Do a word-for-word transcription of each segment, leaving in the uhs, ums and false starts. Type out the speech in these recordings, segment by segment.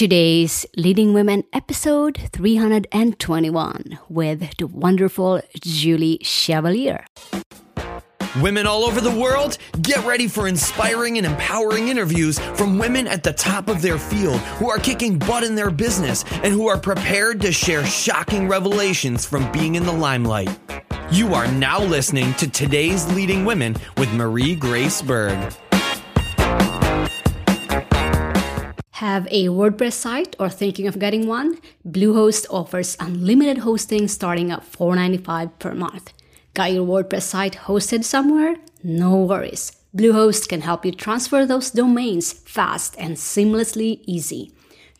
Today's Leading Women episode three hundred twenty-one with the wonderful Julie Chevalier. Women all over the world, get ready for inspiring and empowering interviews from women at the top of their field who are kicking butt in their business and who are prepared to share shocking revelations from being in the limelight. You are now listening to Today's Leading Women with Marie Grace Berg. Have a WordPress site or thinking of getting one? Bluehost offers unlimited hosting starting at four dollars and ninety-five cents per month. Got your WordPress site hosted somewhere? No worries. Bluehost can help you transfer those domains fast and seamlessly easy.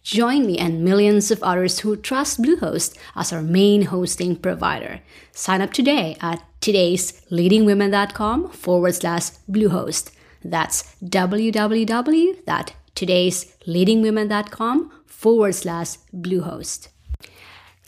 Join me and millions of others who trust Bluehost as our main hosting provider. Sign up today at today's leading women dot com forward slash Bluehost. That's www.today's leading women dot com forward slash Bluehost.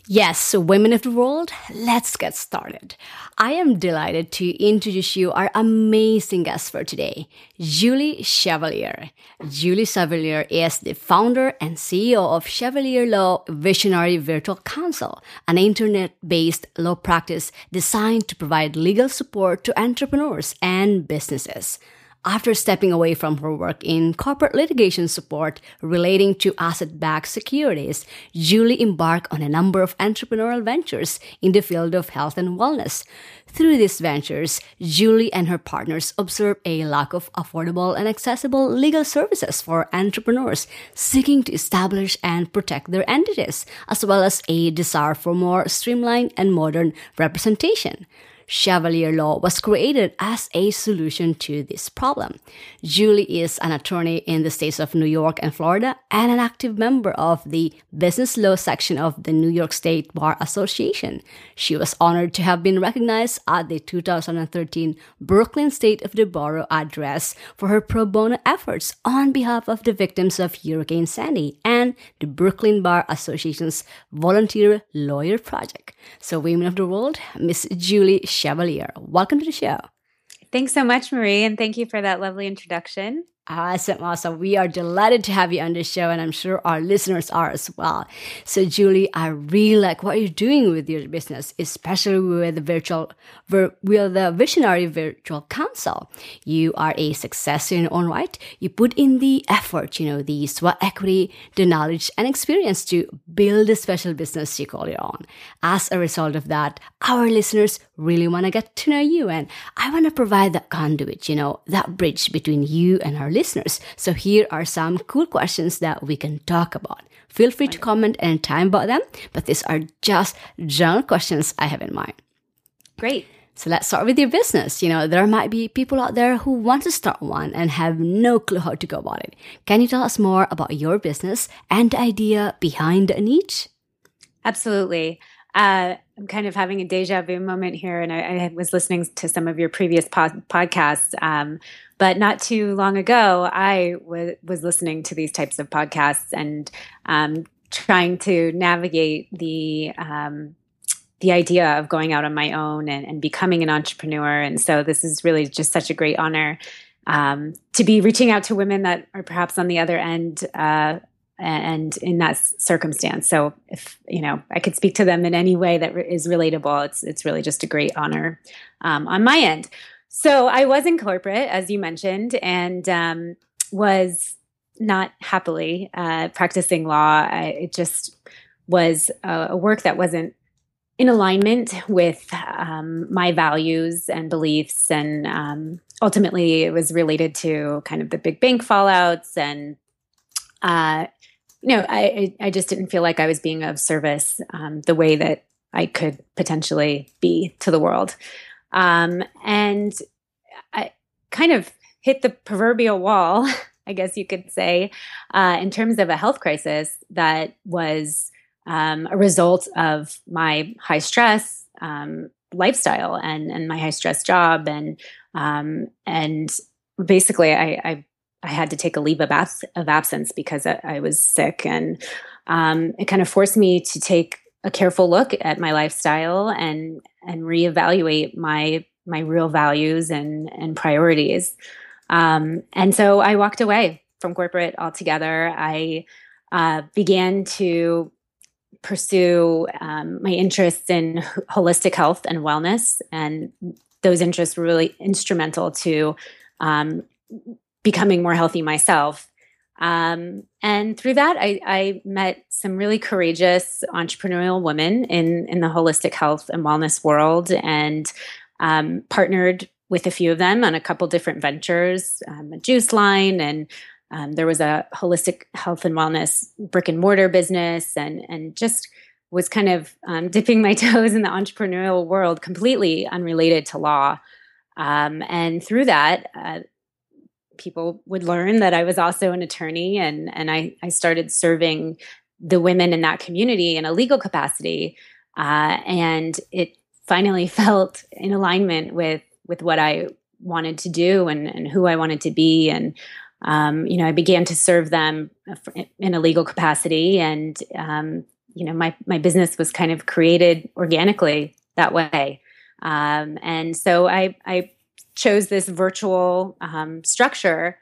Yes, so women of the world, let's get started. I am delighted to introduce you our amazing guest for today, Julie Chevalier. Julie Chevalier is the founder and C E O of Chevalier Law Visionary Virtual Counsel, an internet-based law practice designed to provide legal support to entrepreneurs and businesses. After stepping away from her work in corporate litigation support relating to asset-backed securities, Julie embarked on a number of entrepreneurial ventures in the field of health and wellness. Through these ventures, Julie and her partners observe a lack of affordable and accessible legal services for entrepreneurs seeking to establish and protect their entities, as well as a desire for more streamlined and modern representation. Chevalier Law was created as a solution to this problem. Julie is an attorney in the states of New York and Florida and an active member of the business law section of the New York State Bar Association. She was honored to have been recognized at the two thousand thirteen Brooklyn State of the Borough Address for her pro bono efforts on behalf of the victims of Hurricane Sandy and the Brooklyn Bar Association's Volunteer Lawyer Project. So, women of the world, Miss Julie Chevalier, welcome to the show. Thanks so much, Marie, and thank you for that lovely introduction. Awesome, awesome. We are delighted to have you on the show, and I'm sure our listeners are as well. So, Julie, I really like what you're doing with your business, especially with the virtual, with the Visionary Virtual Counsel. You are a success in your own right. You put in the effort, you know, the sweat equity, the knowledge, and experience to build a special business you call your own. As a result of that, our listeners really want to get to know you, and I want to provide that conduit, you know, that bridge between you and our listeners. So here are some cool questions that we can talk about. Feel free to comment anytime about them, but these are just general questions I have in mind. Great. So let's start with your business. You know, there might be people out there who want to start one and have no clue how to go about it. Can you tell us more about your business and the idea behind the niche? Absolutely. Uh, I'm kind of having a deja vu moment here, and I, I was listening to some of your previous pod- podcasts, um, but not too long ago, I w- was listening to these types of podcasts and um, trying to navigate the um, the idea of going out on my own and, and becoming an entrepreneur. And so this is really just such a great honor um, to be reaching out to women that are perhaps on the other end uh and in that circumstance. So if, you know, I could speak to them in any way that re- is relatable, it's it's really just a great honor um, on my end. So I was in corporate, as you mentioned, and um, was not happily uh, practicing law. I, it just was a, a work that wasn't in alignment with um, my values and beliefs. And um, ultimately, it was related to kind of the big bank fallouts and uh, you know, I, I just didn't feel like I was being of service um, the way that I could potentially be to the world. Um, and I kind of hit the proverbial wall, I guess you could say, uh, in terms of a health crisis that was um, a result of my high stress um, lifestyle and, and my high stress job. And um, and basically, I, I I had to take a leave of, abs- of absence because I, I was sick, and um, it kind of forced me to take a careful look at my lifestyle and and reevaluate my my real values and and priorities. Um, and so I walked away from corporate altogether. I uh, began to pursue um, my interests in holistic health and wellness. And those interests were really instrumental to um, becoming more healthy myself. Um, and through that, I, I met some really courageous entrepreneurial women in, in the holistic health and wellness world, and um, partnered with a few of them on a couple different ventures, um, a juice line, and um, there was a holistic health and wellness brick and mortar business, and and just was kind of um, dipping my toes in the entrepreneurial world, completely unrelated to law. Um, and through that, uh, people would learn that I was also an attorney, and and I, I started serving the women in that community in a legal capacity. Uh, and it finally felt in alignment with, with what I wanted to do and, and who I wanted to be. And, um, you know, I began to serve them in a legal capacity, and, um, you know, my, my business was kind of created organically that way. Um, and so I, I, chose this virtual um, structure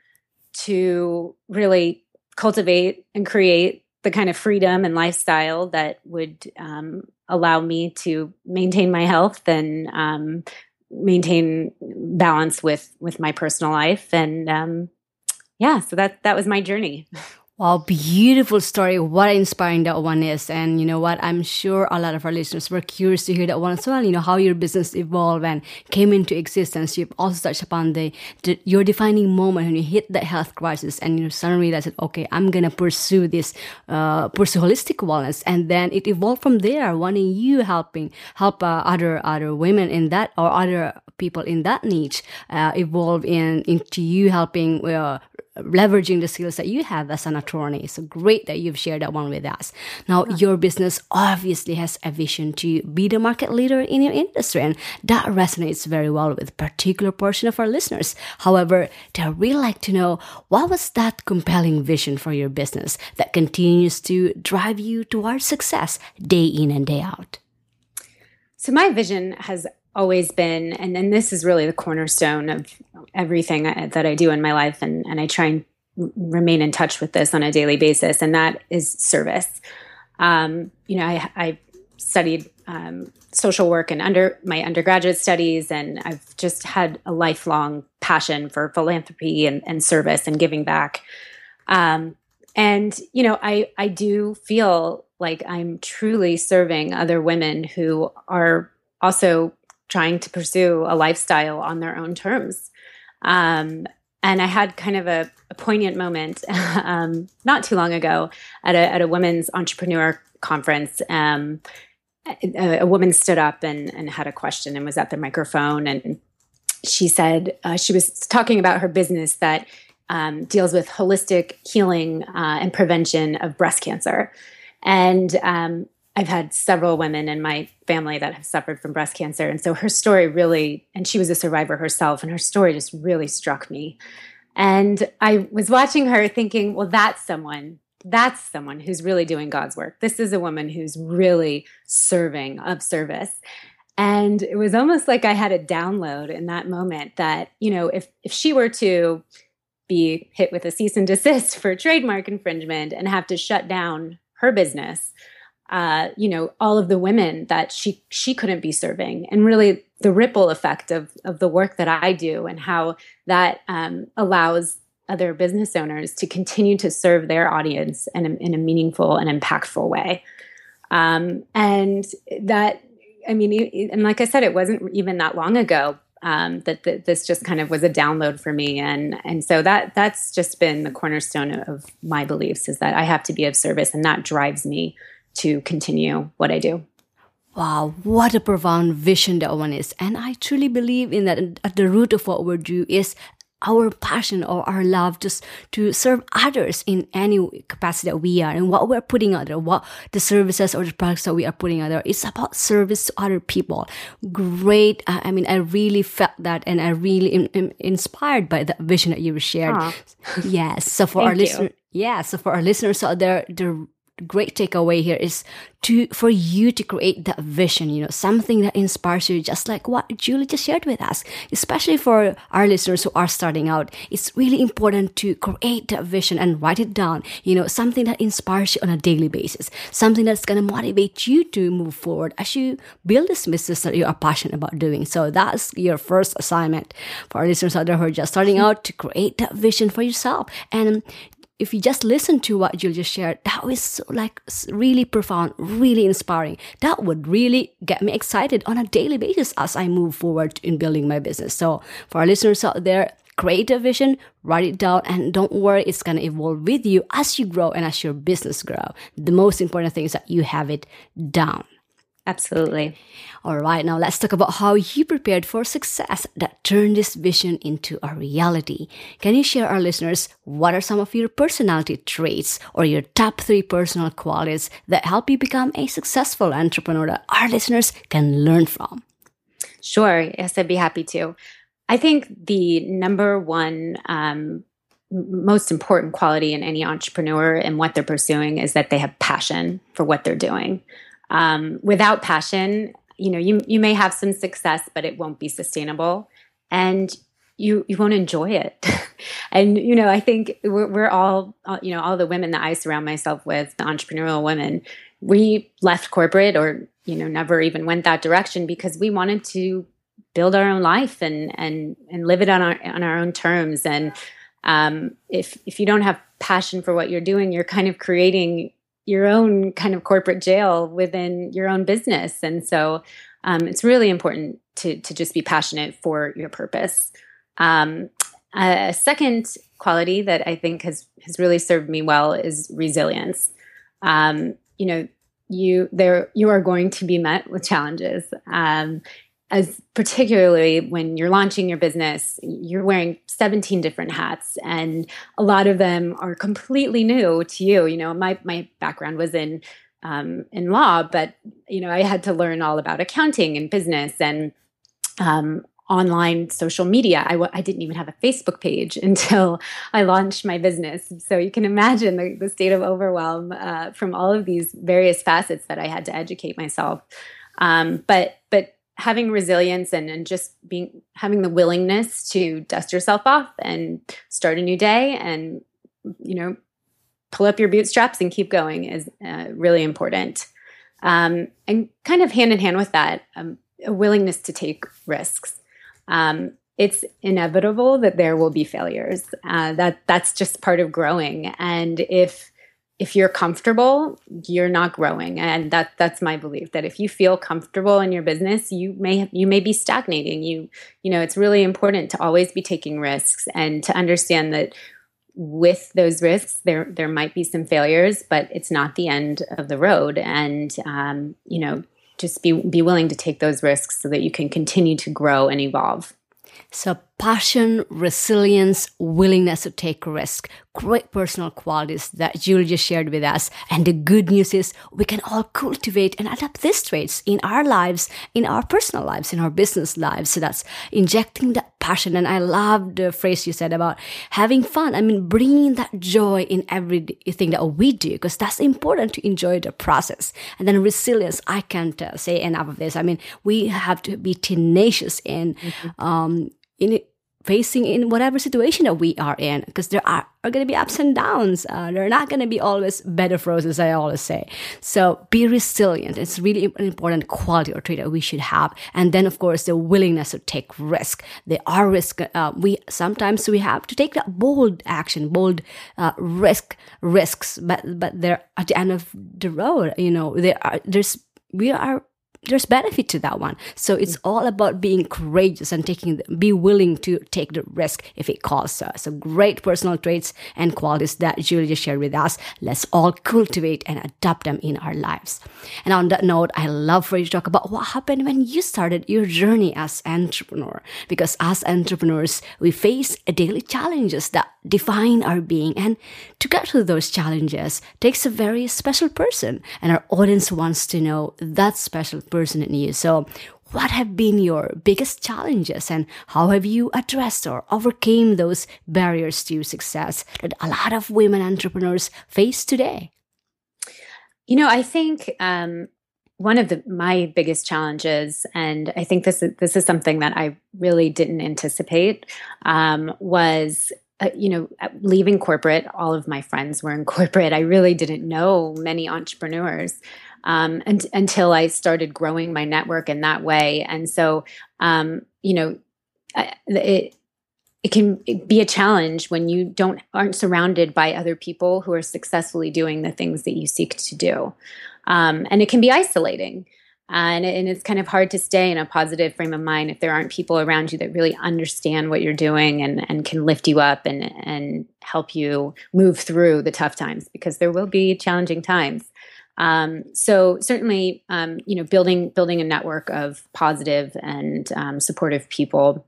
to really cultivate and create the kind of freedom and lifestyle that would um, allow me to maintain my health and um, maintain balance with, with my personal life. And um, yeah, so that, that was my journey. Wow, beautiful story. What inspiring that one is. And you know what? I'm sure a lot of our listeners were curious to hear that one as well. You know, how your business evolved and came into existence. You've also touched upon the, the your defining moment when you hit that health crisis and you suddenly realized, okay, I'm going to pursue this, uh, pursue holistic wellness. And then it evolved from there, wanting you helping, help uh, other, other women in that, or other people in that niche, uh, evolve in, into you helping, uh, leveraging the skills that you have as an attorney. So great that you've shared that one with us. Now, yeah. Your business obviously has a vision to be the market leader in your industry, and that resonates very well with a particular portion of our listeners. However, they really like to know, what was that compelling vision for your business that continues to drive you towards success day in and day out? So my vision has always been, and then this is really the cornerstone of everything that I do in my life, and, and I try and remain in touch with this on a daily basis, and that is service. Um, you know, I, I studied um, social work in under my undergraduate studies, and I've just had a lifelong passion for philanthropy and, and service and giving back. Um, and you know, I I do feel like I'm truly serving other women who are also trying to pursue a lifestyle on their own terms. Um, and I had kind of a, a poignant moment um, not too long ago at a, at a women's entrepreneur conference. Um, a, a woman stood up and, and had a question and was at the microphone. And she said, uh, she was talking about her business that um, deals with holistic healing uh, and prevention of breast cancer. And um I've had several women in my family that have suffered from breast cancer. And so her story really, and she was a survivor herself, and her story just really struck me. And I was watching her thinking, well, that's someone, that's someone who's really doing God's work. This is a woman who's really serving, of service. And it was almost like I had a download in that moment that, you know, if if she were to be hit with a cease and desist for trademark infringement and have to shut down her business, Uh, you know, all of the women that she she couldn't be serving, and really the ripple effect of of the work that I do, and how that um, allows other business owners to continue to serve their audience in a, in a meaningful and impactful way. Um, and that, I mean, it, and like I said, it wasn't even that long ago um, that th- this just kind of was a download for me, and and so that that's just been the cornerstone of my beliefs, is that I have to be of service, and that drives me to continue what I do. Wow, what a profound vision that one is. And I truly believe in that. At the root of what we do is our passion or our love just to serve others in any capacity that we are, and what we're putting out there, what the services or the products that we are putting out there, it's about service to other people. Great. I mean, I really felt that, and I really am, am inspired by the vision that you shared. Yes. So for our listeners, yeah. So for our listeners out there, the great takeaway here is to for you to create that vision, you know, something that inspires you, just like what Julie just shared with us. Especially for our listeners who are starting out, it's really important to create that vision and write it down, you know, something that inspires you on a daily basis, something that's going to motivate you to move forward as you build this business that you are passionate about doing. So that's your first assignment for our listeners out there who are just starting out, to create that vision for yourself. And if you just listen to what Julie just shared, that was so, like, really profound, really inspiring. That would really get me excited on a daily basis as I move forward in building my business. So for our listeners out there, create a vision, write it down, and don't worry, it's going to evolve with you as you grow and as your business grows. The most important thing is that you have it down. Absolutely. All right, now let's talk about how you prepared for success that turned this vision into a reality. Can you share, our listeners, what are some of your personality traits or your top three personal qualities that help you become a successful entrepreneur that our listeners can learn from? Sure. Yes, I'd be happy to. I think the number one um, most important quality in any entrepreneur and what they're pursuing is that they have passion for what they're doing. Um, without passion, you know, you, you may have some success, but it won't be sustainable and you, you won't enjoy it. And, you know, I think we're, we're all, you know, all the women that I surround myself with, the entrepreneurial women, we left corporate or, you know, never even went that direction because we wanted to build our own life and, and, and live it on our, on our own terms. And, um, if, if you don't have passion for what you're doing, you're kind of creating your own kind of corporate jail within your own business. And so um, it's really important to to just be passionate for your purpose. Um, a second quality that I think has, has really served me well is resilience. Um, you know, you there you are going to be met with challenges, um, as particularly when you're launching your business, you're wearing seventeen different hats and a lot of them are completely new to you. You know, my, my background was in, um, in law, but, you know, I had to learn all about accounting and business and, um, online social media. I, w- I didn't even have a Facebook page until I launched my business. So you can imagine the, the state of overwhelm, uh, from all of these various facets that I had to educate myself. Um, but, but, having resilience and, and just being having the willingness to dust yourself off and start a new day and, you know, pull up your bootstraps and keep going is uh, really important. Um, and kind of hand in hand with that, um, a willingness to take risks. Um, it's inevitable that there will be failures. Uh, that that's just part of growing. And if If you're comfortable, you're not growing, and that that's my belief. That if you feel comfortable in your business, you may you may be stagnating. You you know, it's really important to always be taking risks and to understand that with those risks, there there might be some failures, but it's not the end of the road. And um, you know, just be be willing to take those risks so that you can continue to grow and evolve. So passion, resilience, willingness to take risk, great personal qualities that Julie just shared with us. And the good news is we can all cultivate and adapt these traits in our lives, in our personal lives, in our business lives. So that's injecting that passion. And I love the phrase you said about having fun. I mean, bringing that joy in everything that we do, because that's important to enjoy the process. And then resilience, I can't uh, say enough of this. I mean, we have to be tenacious in, mm-hmm. um, in it. facing in whatever situation that we are in, because there are, are going to be ups and downs. Uh, they're not going to be always bed of roses, I always say. So be resilient. It's really an important quality or trait that we should have. And then, of course, the willingness to take risk. There are risk. Uh, we sometimes we have to take that bold action, bold uh, risk risks. But but they're at the end of the road. You know, there are there's we are. There's benefit to that one. So it's all about being courageous and taking, be willing to take the risk if it calls us. So great personal traits and qualities that Julie just shared with us. Let's all cultivate and adopt them in our lives. And on that note, I love for you to talk about what happened when you started your journey as entrepreneur. Because as entrepreneurs, we face daily challenges that define our being. And to get through those challenges takes a very special person. And our audience wants to know that special person in you. So what have been your biggest challenges and how have you addressed or overcame those barriers to success that a lot of women entrepreneurs face today? You know, I think um, one of the, my biggest challenges, and I think this is, this is something that I really didn't anticipate, um, was, uh, you know, leaving corporate. All of my friends were in corporate. I really didn't know many entrepreneurs um, and, until I started growing my network in that way. And so, um, you know, it, it can be a challenge when you don't aren't surrounded by other people who are successfully doing the things that you seek to do. Um, and it can be isolating. And, and it's kind of hard to stay in a positive frame of mind if there aren't people around you that really understand what you're doing and, and can lift you up and, and help you move through the tough times, because there will be challenging times. Um, so certainly, um, you know, building building a network of positive and um, supportive people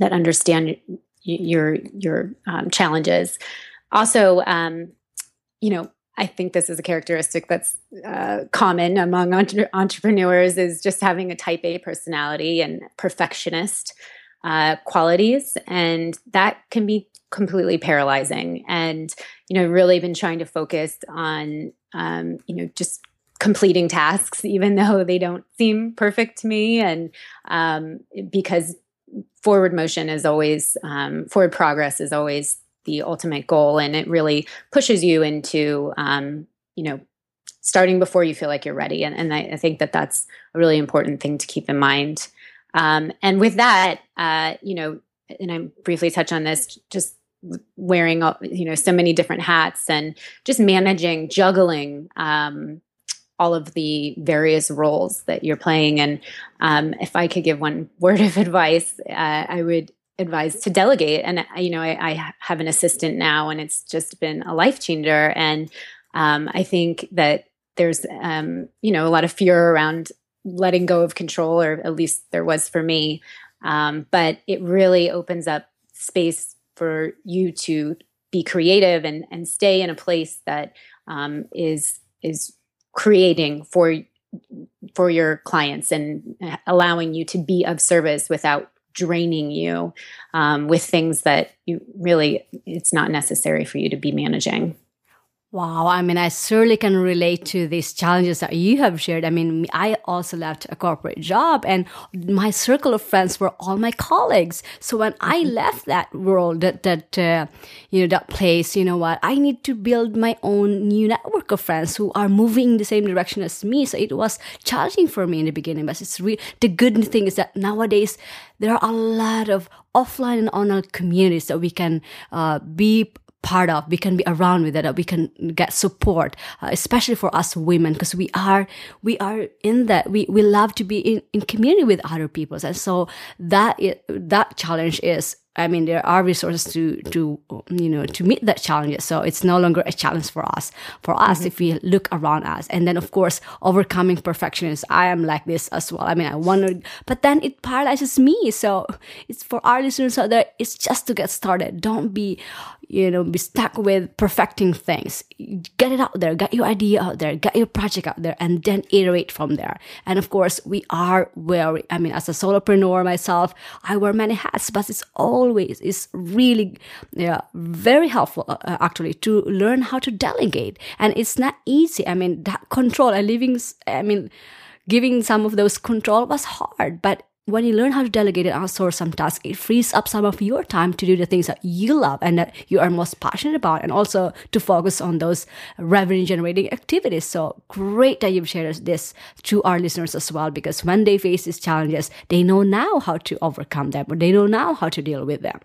that understand your your um, challenges. Also, um, you know, I think this is a characteristic that's uh, common among entre- entrepreneurs is just having a type A personality and perfectionist uh, qualities. And that can be completely paralyzing. And, you know, really been trying to focus on, um, you know, just completing tasks, even though they don't seem perfect to me. And um, because forward motion is always, um, forward progress is always the ultimate goal. And it really pushes you into, um, you know, starting before you feel like you're ready. And, and I, I think that that's a really important thing to keep in mind. Um, and with that, uh, you know, and I briefly touch on this, just wearing, you know, so many different hats and just managing, juggling, um, all of the various roles that you're playing. And um, if I could give one word of advice, uh, I would advise to delegate. And, you know, I, I have an assistant now, and it's just been a life changer. And um, I think that there's, um, you know, a lot of fear around letting go of control, or at least there was for me. Um, but it really opens up space for you to be creative and, and stay in a place that um, is is creating for for your clients and allowing you to be of service without draining you um, with things that you really, it's not necessary for you to be managing. Wow. I mean, I surely can relate to these challenges that you have shared. I mean, I also left a corporate job, and my circle of friends were all my colleagues. So when I left that world, that, that uh, you know, that place, you know what, I need to build my own new network of friends who are moving in the same direction as me. So it was challenging for me in the beginning, but it's re- the good thing is that nowadays there are a lot of offline and online communities that we can uh, be part of, we can be around with that, we can get support, uh, especially for us women, because we are, we are in that, we, we love to be in, in community with other people. And so that, is, that challenge is, I mean, there are resources to, to, you know, to meet that challenge. So it's no longer a challenge for us, for us, mm-hmm. if we look around us. And then, of course, overcoming perfectionism. I am like this as well. I mean, I wonder, but then it paralyzes me. So it's for our listeners out there, it's just to get started. Don't be, you know, be stuck with perfecting things. Get it out there, get your idea out there, get your project out there, and then iterate from there. And of course, we are wary. I mean, as a solopreneur myself, I wear many hats, but it's all always is really yeah, very helpful uh, actually to learn how to delegate. And it's not easy. I mean, that control and living, I mean, giving some of those control was hard, but when you learn how to delegate and outsource some tasks, it frees up some of your time to do the things that you love and that you are most passionate about, and also to focus on those revenue-generating activities. So great that you've shared this to our listeners as well, because when they face these challenges, they know now how to overcome them, or they know now how to deal with them.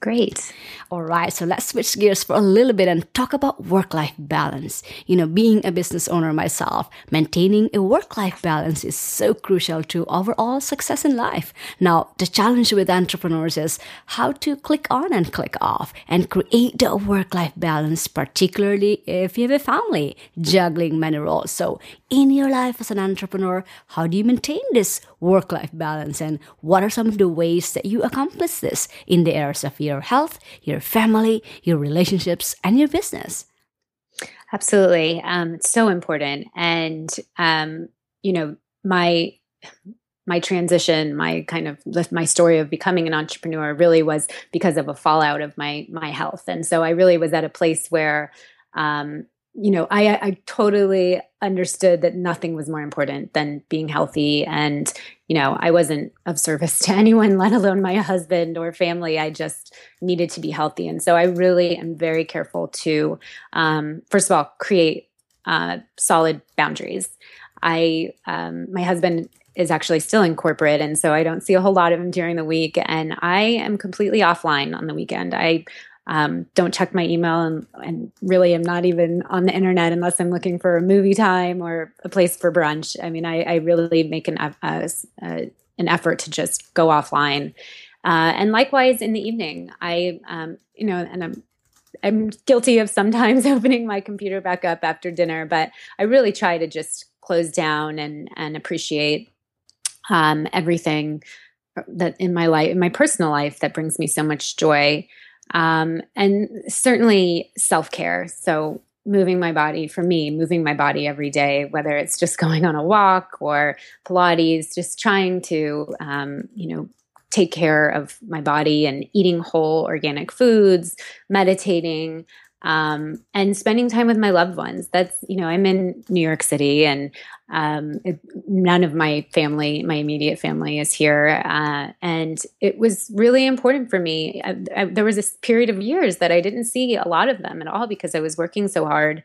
Great. All right. So let's switch gears for a little bit and talk about work-life balance. You know, being a business owner myself, maintaining a work-life balance is so crucial to overall success in life. Now, the challenge with entrepreneurs is how to click on and click off and create a work-life balance, particularly if you have a family, juggling many roles. So in your life as an entrepreneur, how do you maintain this work-life balance, and what are some of the ways that you accomplish this in the areas of your health, your family, your relationships, and your business? Absolutely. Um, it's so important. And, um, you know, my my transition, my kind of my story of becoming an entrepreneur really was because of a fallout of my my health. And so I really was at a place where, um, you know, I, I totally understood that nothing was more important than being healthy. And, you know, I wasn't of service to anyone, let alone my husband or family. I just needed to be healthy. And so I really am very careful to, um, first of all, create uh, solid boundaries. I, um, my husband is actually still in corporate. And so I don't see a whole lot of him during the week. And I am completely offline on the weekend. I Um, don't check my email and, and really am not even on the internet unless I'm looking for a movie time or a place for brunch. I mean, I, I really make an, uh, uh, an effort to just go offline. Uh, and likewise in the evening, I, um, you know, and I'm, I'm guilty of sometimes opening my computer back up after dinner, but I really try to just close down and, and appreciate, um, everything that in my life, in my personal life that brings me so much joy. Um, and certainly self-care. So moving my body, for me, moving my body every day, whether it's just going on a walk or Pilates, just trying to, um, you know, take care of my body and eating whole organic foods, meditating, um, and spending time with my loved ones. That's, you know, I'm in New York City and, um, it, none of my family, my immediate family is here. Uh, and it was really important for me. I, I, there was this period of years that I didn't see a lot of them at all because I was working so hard.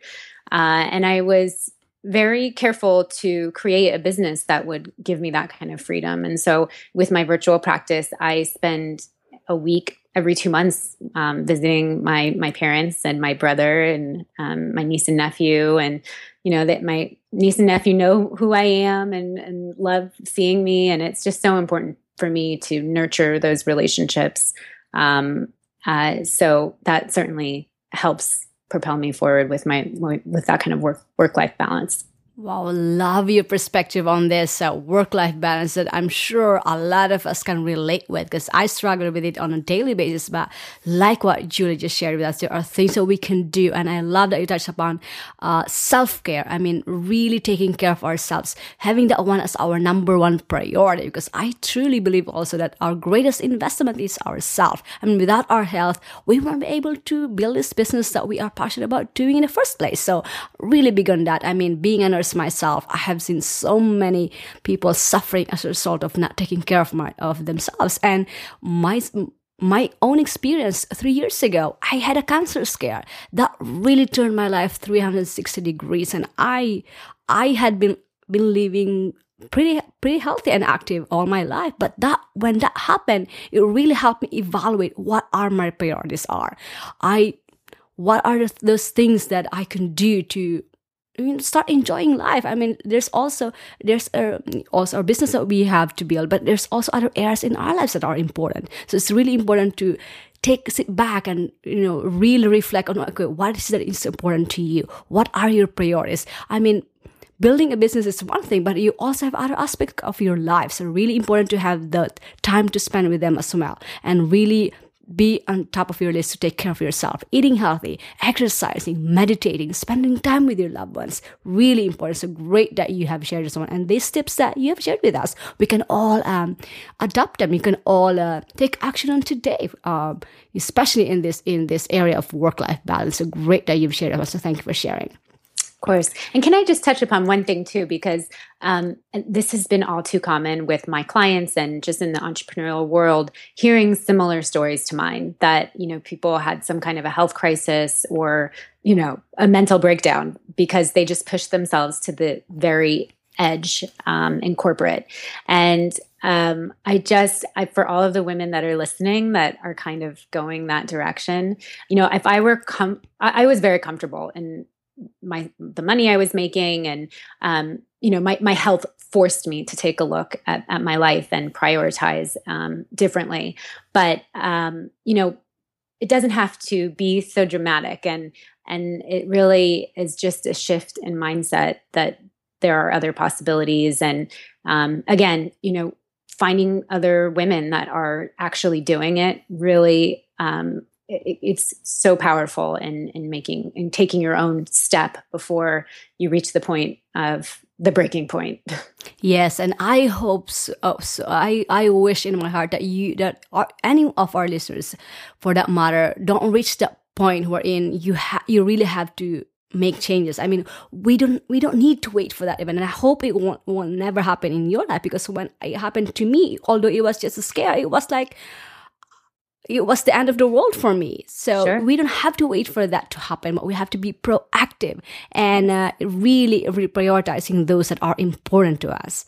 Uh, and I was very careful to create a business that would give me that kind of freedom. And so with my virtual practice, I spend a week every two months, um, visiting my, my parents and my brother and, um, my niece and nephew. And, you know, that my niece and nephew know who I am and, and love seeing me. And it's just so important for me to nurture those relationships. Um, uh, so that certainly helps propel me forward with my, with that kind of work, work-life balance. Wow, love your perspective on this uh, work-life balance that I'm sure a lot of us can relate with, because I struggle with it on a daily basis. But like what Julie just shared with us, there are things that we can do. And I love that you touched upon uh, self-care. I mean, really taking care of ourselves, having that one as our number one priority, because I truly believe also that our greatest investment is ourselves. I mean, without our health, we won't be able to build this business that we are passionate about doing in the first place. So really big on that. I mean, being an myself, I have seen so many people suffering as a result of not taking care of my of themselves. And my my own experience three years ago, I had a cancer scare that really turned my life three hundred sixty degrees. And I I had been been living pretty pretty healthy and active all my life, but that when that happened, it really helped me evaluate what are my priorities are. I what are those things that I can do to I mean, start enjoying life. I mean, there's also there's a, also our business that we have to build, but there's also other areas in our lives that are important. So it's really important to take sit back and, you know, really reflect on, okay, what is that is important to you? What are your priorities? I mean, building a business is one thing, but you also have other aspects of your life. So really important to have the time to spend with them as well, and really be on top of your list to take care of yourself. Eating healthy, exercising, meditating, spending time with your loved ones. Really important. So great that you have shared this one. And these tips that you have shared with us, we can all um, adopt them. You can all uh, take action on today, uh, especially in this in this area of work-life balance. So great that you've shared with us. So thank you for sharing. Of course. And can I just touch upon one thing too? Because um, this has been all too common with my clients and just in the entrepreneurial world, hearing similar stories to mine that, you know, people had some kind of a health crisis or, you know, a mental breakdown because they just pushed themselves to the very edge um, in corporate. And um, I just, I, for all of the women that are listening that are kind of going that direction, you know, if I were, com- I, I was very comfortable in my the money I was making, and um, you know, my my health forced me to take a look at, at my life and prioritize um, differently. But um, you know, it doesn't have to be so dramatic, and and it really is just a shift in mindset that there are other possibilities. And um, again, you know, finding other women that are actually doing it really. Um, It's so powerful in, in making and taking your own step before you reach the point of the breaking point. Yes, and I hope so, oh, so. I I wish in my heart that you that our, any of our listeners, for that matter, don't reach that point wherein you ha- you really have to make changes. I mean, we don't we don't need to wait for that event, and I hope it won't will never happen in your life, because when it happened to me, although it was just a scare, it was like it was the end of the world for me. So sure. we don't have to wait for that to happen, but we have to be proactive and uh, really reprioritizing those that are important to us.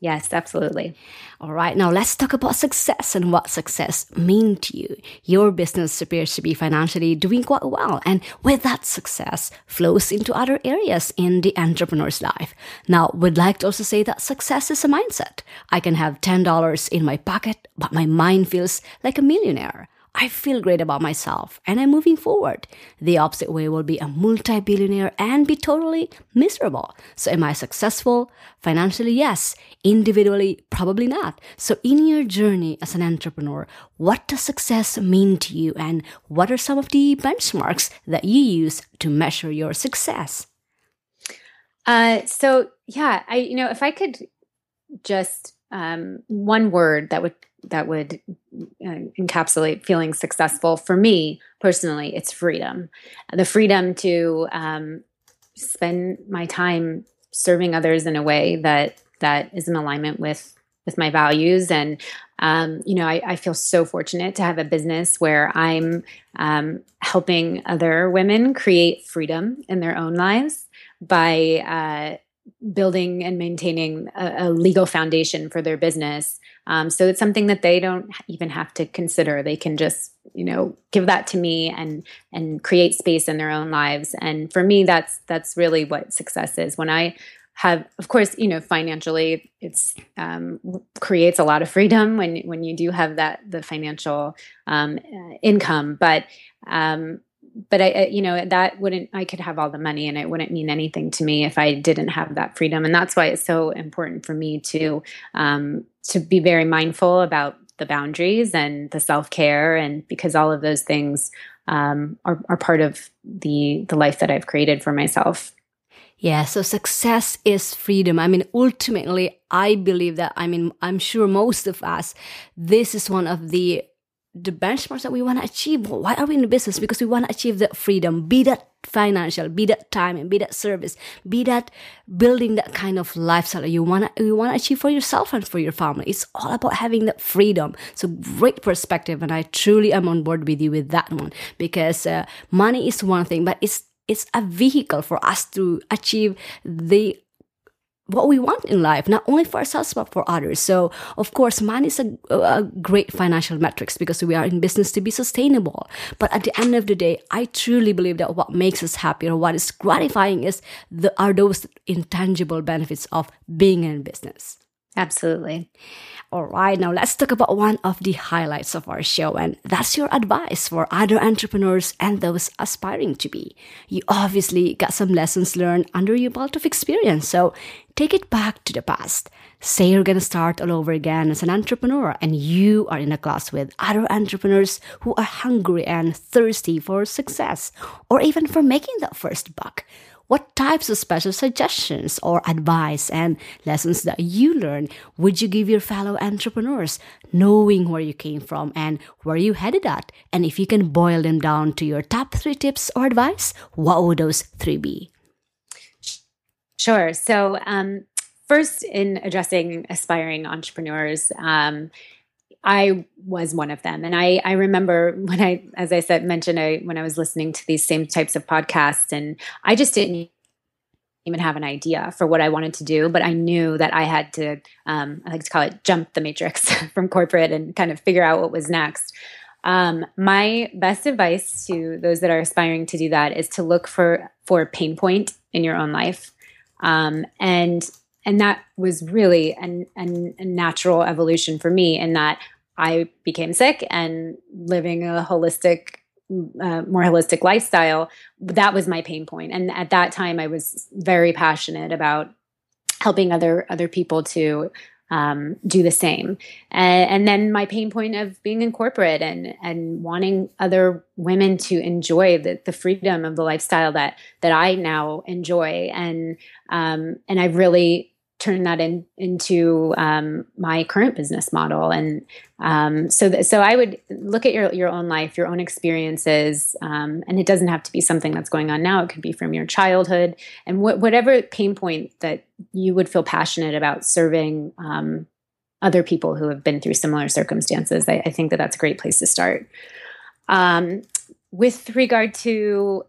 Yes, absolutely. All right. Now let's talk about success and what success means to you. Your business appears to be financially doing quite well. And with that, success flows into other areas in the entrepreneur's life. Now, we'd like to also say that success is a mindset. I can have ten dollars in my pocket, but my mind feels like a millionaire. I feel great about myself and I'm moving forward. The opposite way will be a multi-billionaire and be totally miserable. So am I successful? Financially, yes. Individually, probably not. So in your journey as an entrepreneur, what does success mean to you, and what are some of the benchmarks that you use to measure your success? Uh, so yeah, I you know, if I could just um, one word that would that would uh, encapsulate feeling successful for me personally, it's freedom. The freedom to um, spend my time serving others in a way that, that is in alignment with, with my values. And, um, you know, I, I feel so fortunate to have a business where I'm um, helping other women create freedom in their own lives by, uh, building and maintaining a, a legal foundation for their business. Um, so it's something that they don't even have to consider. They can just, you know, give that to me and, and create space in their own lives. And for me, that's, that's really what success is. When I have, of course, you know, financially it's, um, creates a lot of freedom when, when you do have that, the financial, um, income, but, um, But I, you know, that wouldn't, I could have all the money and it wouldn't mean anything to me if I didn't have that freedom. And that's why it's so important for me to, um, to be very mindful about the boundaries and the self-care, and because all of those things, um, are, are part of the, the life that I've created for myself. Yeah. So success is freedom. I mean, ultimately, I believe that, I mean, I'm sure most of us, this is one of the the benchmarks that we want to achieve. Why are we in the business? Because we want to achieve that freedom, be that financial, be that time, and be that service, be that building that kind of lifestyle that you want to, you want to achieve for yourself and for your family. It's all about having that freedom. So great perspective. And I truly am on board with you with that one, because uh, money is one thing, but it's, it's a vehicle for us to achieve the what we want in life, not only for ourselves, but for others. So, of course, money is a, a great financial metrics because we are in business to be sustainable. But at the end of the day, I truly believe that what makes us happy or what is gratifying is the, are those intangible benefits of being in business. Absolutely. All right. Now let's talk about one of the highlights of our show, and that's your advice for other entrepreneurs and those aspiring to be. You obviously got some lessons learned under your belt of experience. So take it back to the past. Say you're going to start all over again as an entrepreneur, and you are in a class with other entrepreneurs who are hungry and thirsty for success, or even for making that first buck. What types of special suggestions or advice and lessons that you learned would you give your fellow entrepreneurs, knowing where you came from and where you headed at? And if you can boil them down to your top three tips or advice, what would those three be? Sure. So um, first, in addressing aspiring entrepreneurs, um, I was one of them. And I, I remember when I, as I said, mentioned I, when I was listening to these same types of podcasts, and I just didn't even have an idea for what I wanted to do, but I knew that I had to, um, I like to call it jump the matrix from corporate and kind of figure out what was next. Um, my best advice to those that are aspiring to do that is to look for, for a pain point in your own life. Um, and, and that was really an, an, a natural evolution for me, in that I became sick, and living a holistic, uh, more holistic lifestyle, that was my pain point. And at that time, I was very passionate about helping other other people to um, do the same. And, and then my pain point of being in corporate and and wanting other women to enjoy the, the freedom of the lifestyle that that I now enjoy. And um, and I really turn that in, into um, my current business model. And um, so, th- so I would look at your, your own life, your own experiences, um, and it doesn't have to be something that's going on now. It could be from your childhood and wh- whatever pain point that you would feel passionate about serving um, other people who have been through similar circumstances. I, I think that that's a great place to start. Um, with regard to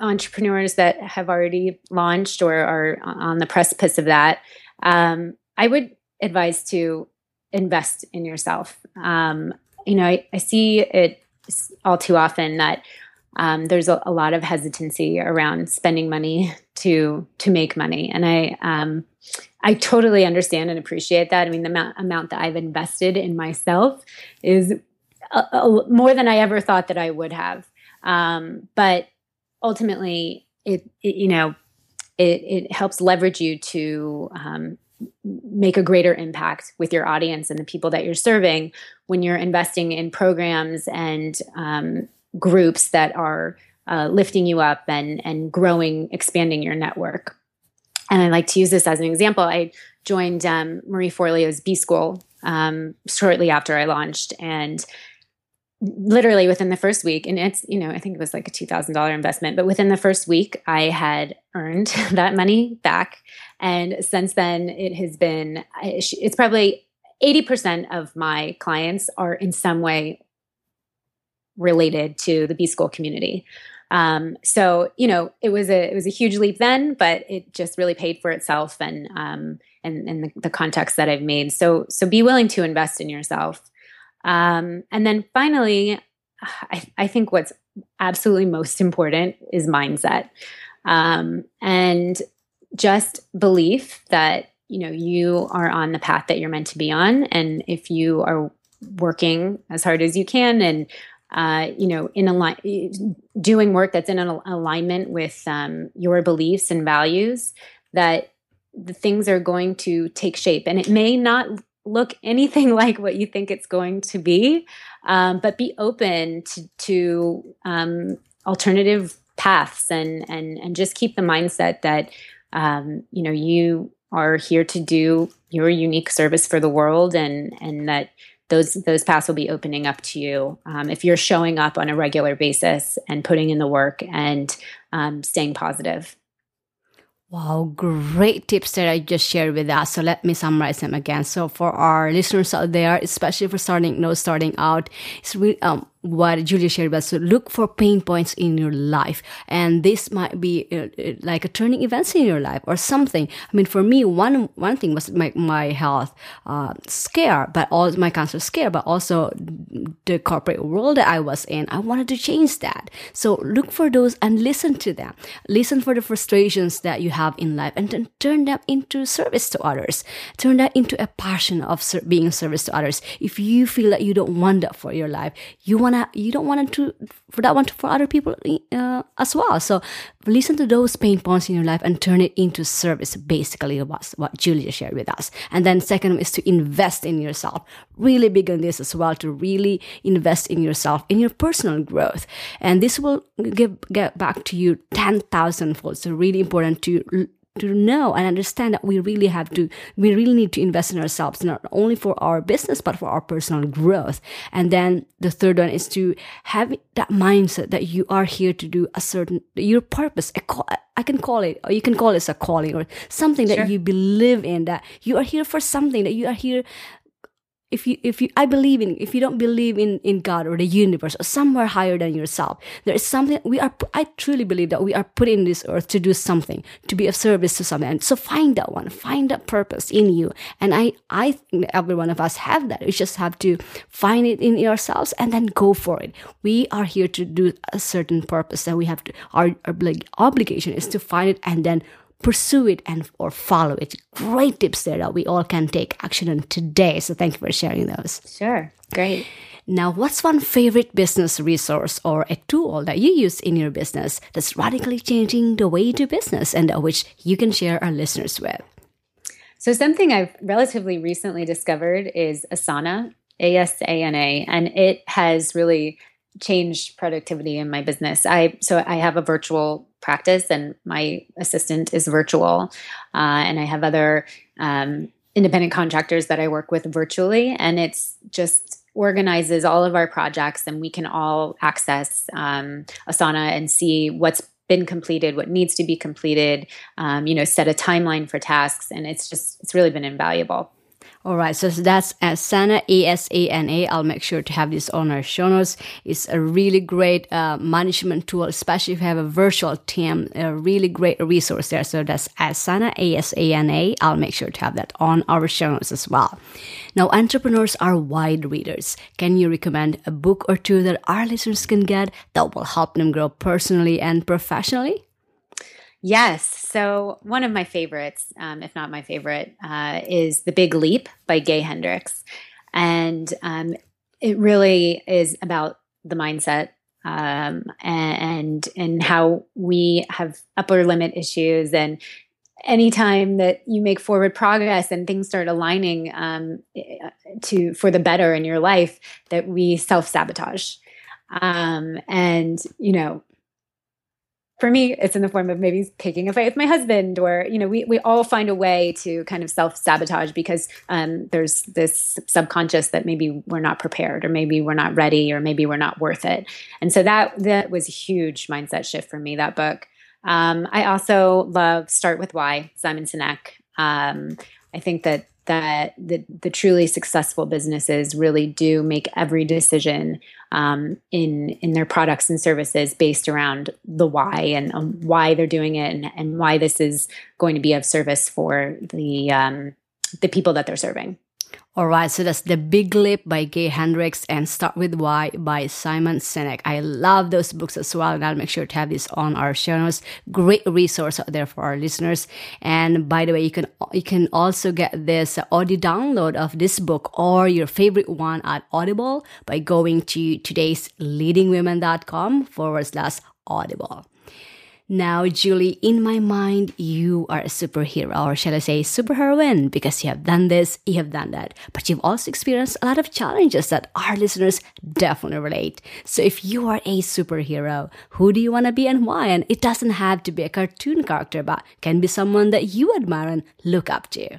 entrepreneurs that have already launched or are on the precipice of that, um, I would advise to invest in yourself. Um, you know, I, I see it all too often that um, there's a, a lot of hesitancy around spending money to to make money, and I um, I totally understand and appreciate that. I mean, the amount, amount that I've invested in myself is a, a, more than I ever thought that I would have, um, but ultimately, it, it you know, it, it helps leverage you to um, make a greater impact with your audience and the people that you're serving when you're investing in programs and um, groups that are uh, lifting you up and and growing, expanding your network. And I like to use this as an example. I joined um, Marie Forleo's B-School um, shortly after I launched, and literally within the first week, and it's, you know, I think it was like a two thousand dollars investment, but within the first week I had earned that money back. And since then it has been, it's probably eighty percent of my clients are in some way related to the B-School community. Um, so, you know, it was a, it was a huge leap then, but it just really paid for itself and, um, and, and the, the contacts that I've made. So, so be willing to invest in yourself. Um, and then finally, I, I think what's absolutely most important is mindset, um, and just belief that, you know, you are on the path that you're meant to be on. And if you are working as hard as you can and, uh, you know, in align, doing work that's in an alignment with, um, your beliefs and values, that the things are going to take shape. And it may not look anything like what you think it's going to be, um, but be open to, to um, alternative paths and and and just keep the mindset that um, you know, you are here to do your unique service for the world, and and that those those paths will be opening up to you um, if you're showing up on a regular basis and putting in the work and um, staying positive. Wow, great tips that I just shared with us. So let me summarize them again. So for our listeners out there, especially for starting, you know, starting out, it's really, um, what Julie shared was, so look for pain points in your life. And this might be uh, like a turning events in your life or something. I mean, for me, one, one thing was my, my health, uh, scare, but all my cancer scare, but also the corporate world that I was in. I wanted to change that. So look for those and listen to them. Listen for the frustrations that you have in life and then turn them into service to others. Turn that into a passion of ser- being service to others. If you feel that you don't want that for your life, you want you don't want to for that one to, for other people uh, as well. So listen to those pain points in your life and turn it into service, basically was what Julia shared with us. And then second is to invest in yourself. Really big on this as well, to really invest in yourself, in your personal growth. And this will give, get back to you ten thousand fold. So really important to to know and understand that we really have to, we really need to invest in ourselves, not only for our business, but for our personal growth. And then the third one is to have that mindset that you are here to do a certain, your purpose, a call, I can call it, or you can call it a calling or something that sure. you believe in, that you are here for something, that you are here. If you, if you, I believe in, if you don't believe in, in God or the universe or somewhere higher than yourself, there is something we are, I truly believe that we are put in this earth to do something, to be of service to something. And so find that one, find that purpose in you. And I, I think that every one of us have that. We just have to find it in ourselves and then go for it. We are here to do a certain purpose that we have to, our, our obligation is to find it and then pursue it and or follow it. Great tips there that we all can take action on today. So thank you for sharing those. Sure. Great. Now, what's one favorite business resource or a tool that you use in your business that's radically changing the way you do business and which you can share our listeners with? So something I've relatively recently discovered is Asana, A S A N A, and it has really changed productivity in my business. I so I have a virtual practice and my assistant is virtual. Uh, and I have other um, independent contractors that I work with virtually, and it's just organizes all of our projects, and we can all access um, Asana and see what's been completed, what needs to be completed, um, you know, set a timeline for tasks. And it's just, it's really been invaluable. All right. So that's Asana, A S A N A. I'll make sure to have this on our show notes. It's a really great uh, management tool, especially if you have a virtual team, a really great resource there. So that's Asana, A S A N A. I'll make sure to have that on our show notes as well. Now, entrepreneurs are wide readers. Can you recommend a book or two that our listeners can get that will help them grow personally and professionally? Yes. So one of my favorites, um, if not my favorite, uh, is The Big Leap by Gay Hendricks. And um, it really is about the mindset um, and and how we have upper limit issues. And anytime that you make forward progress and things start aligning um, to for the better in your life, that we self-sabotage. Um, and, you know, for me, it's in the form of maybe picking a fight with my husband, or, you know, we, we all find a way to kind of self-sabotage because um, there's this subconscious that maybe we're not prepared, or maybe we're not ready, or maybe we're not worth it. And so that that was a huge mindset shift for me, that book. Um, I also love Start with Why, Simon Sinek. Um, I think that that the, the truly successful businesses really do make every decision um, in in their products and services based around the why, and um, why they're doing it, and, and why this is going to be of service for the um, the people that they're serving. All right, so that's The Big Leap by Gay Hendricks and Start With Why by Simon Sinek. I love those books as well, and I'll make sure to have this on our show notes. Great resource out there for our listeners. And by the way, you can you can also get this audio download of this book or your favorite one at Audible by going to today's leadingwomen.com forward slash Audible. Now, Julie, in my mind, you are a superhero, or shall I say superheroine, because you have done this, you have done that. But you've also experienced a lot of challenges that our listeners definitely relate. So if you are a superhero, who do you want to be and why? And it doesn't have to be a cartoon character, but can be someone that you admire and look up to.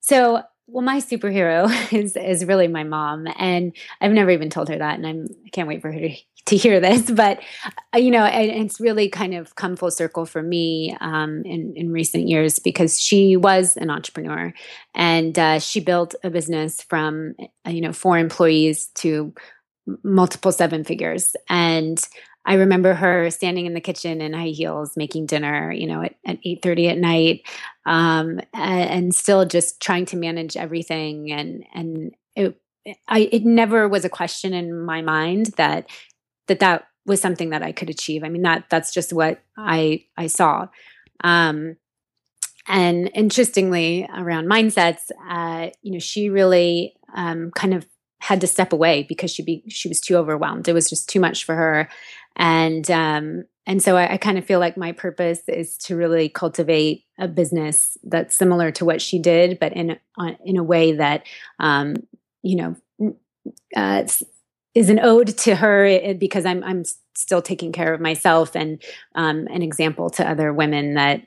So... Well, my superhero is is really my mom, and I've never even told her that, and I'm, I can't wait for her to, to hear this. But, uh, you know, and, and it's really kind of come full circle for me um, in, in recent years, because she was an entrepreneur, and uh, she built a business from, you know, four employees to multiple seven figures. And I remember her standing in the kitchen in high heels, making dinner, you know, at, at eight thirty at night, um, and, and still just trying to manage everything. And and it, I, it never was a question in my mind that that that was something that I could achieve. I mean, that that's just what I I saw. Um, and interestingly, around mindsets, uh, you know, she really um, kind of had to step away because she be she was too overwhelmed. It was just too much for her. And um, and so I, I kind of feel like my purpose is to really cultivate a business that's similar to what she did, but in on, in a way that um, you know uh, is an ode to her, because I'm I'm still taking care of myself, and um, an example to other women that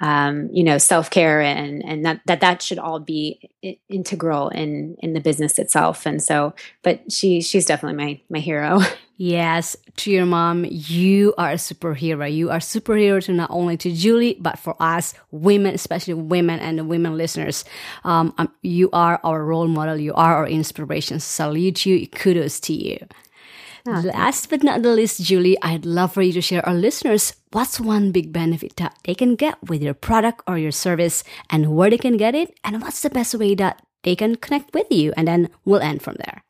um, you know self care and and that, that that should all be integral in in the business itself. And so, but she she's definitely my my hero. Yes, to your mom, you are a superhero. You are a superhero to not only to Julie, but for us women, especially women and women listeners. Um, um, you are our role model. You are our inspiration. Salute you. Kudos to you. Oh, last but not the least, Julie, I'd love for you to share our listeners what's one big benefit that they can get with your product or your service, and where they can get it, and what's the best way that they can connect with you. And then we'll end from there.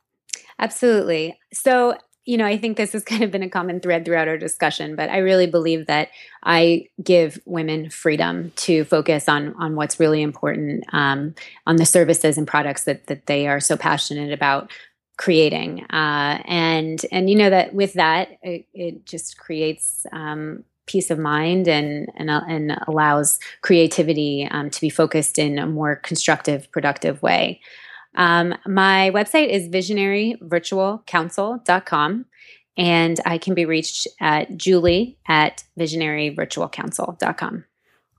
Absolutely. So, you know, I think this has kind of been a common thread throughout our discussion, but I really believe that I give women freedom to focus on on what's really important, um, on the services and products that that they are so passionate about creating. Uh, and, and you know, that with that, it, it just creates um, peace of mind and and, and allows creativity um, to be focused in a more constructive, productive way. Um, my website is visionary virtual counsel dot com, and I can be reached at Julie at visionary virtual counsel dot com.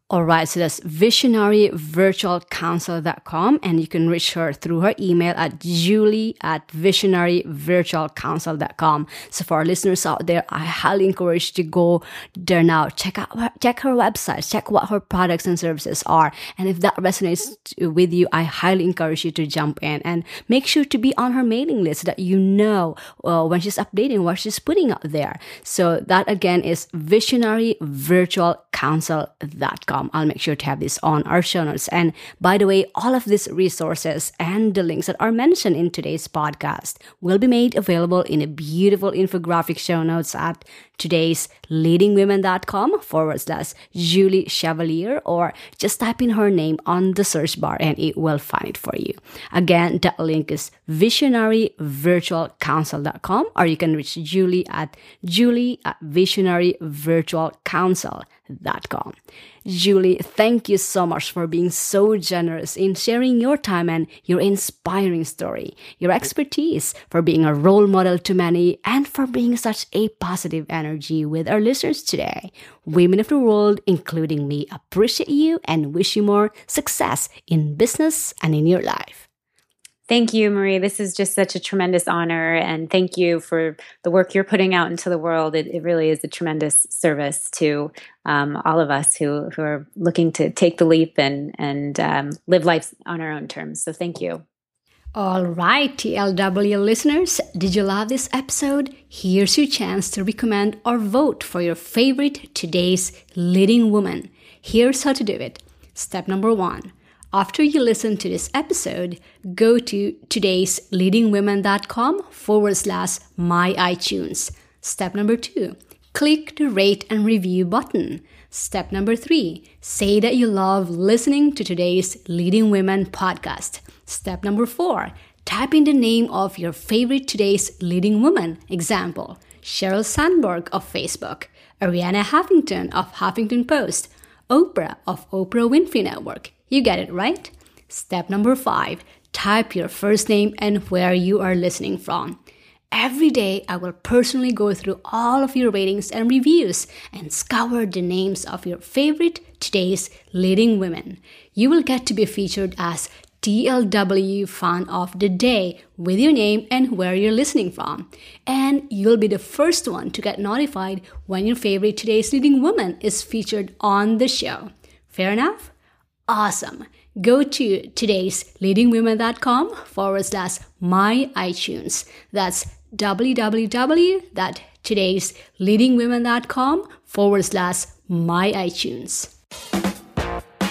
All right, so that's visionary virtual counsel dot com, and you can reach her through her email at julie at visionary virtual counsel dot com. So for our listeners out there, I highly encourage you to go there now. Check out her, check her website, check what her products and services are. And if that resonates with you, I highly encourage you to jump in and make sure to be on her mailing list so that you know uh, when she's updating, what she's putting out there. So that again is visionary virtual counsel dot com. I'll make sure to have this on our show notes. And by the way, all of these resources and the links that are mentioned in today's podcast will be made available in a beautiful infographic show notes at today's leading women dot com forward slash Julie Chevalier, or just type in her name on the search bar and it will find it for you. Again, that link is visionary virtual counsel dot com, or you can reach Julie at julie at visionary virtual counsel dot com. Julie, thank you so much for being so generous in sharing your time and your inspiring story, your expertise, for being a role model to many, and for being such a positive energy with our listeners today. Women of the world, including me, appreciate you and wish you more success in business and in your life. Thank you, Marie. This is just such a tremendous honor, and thank you for the work you're putting out into the world. It, it really is a tremendous service to um, all of us who, who are looking to take the leap and, and um, live life on our own terms. So thank you. All right, T L W listeners, did you love this episode? Here's your chance to recommend or vote for your favorite Today's Leading Woman. Here's how to do it. Step number one. After you listen to this episode, go to today's leading women dot com forward slash my iTunes. Step number two, click the rate and review button. Step number three, say that you love listening to Today's Leading Women podcast. Step number four, type in the name of your favorite Today's Leading Woman. Example, Sheryl Sandberg of Facebook, Arianna Huffington of Huffington Post, Oprah of Oprah Winfrey Network. You get it, right? Step number five, type your first name and where you are listening from. Every day, I will personally go through all of your ratings and reviews and scour the names of your favorite Today's Leading Women. You will get to be featured as T L W Fan of the Day with your name and where you're listening from. And you'll be the first one to get notified when your favorite Today's Leading Woman is featured on the show. Fair enough? Awesome. Go to today's leading women dot com forward slash my iTunes. That's www.today'sleadingwomen.com forward slash my iTunes.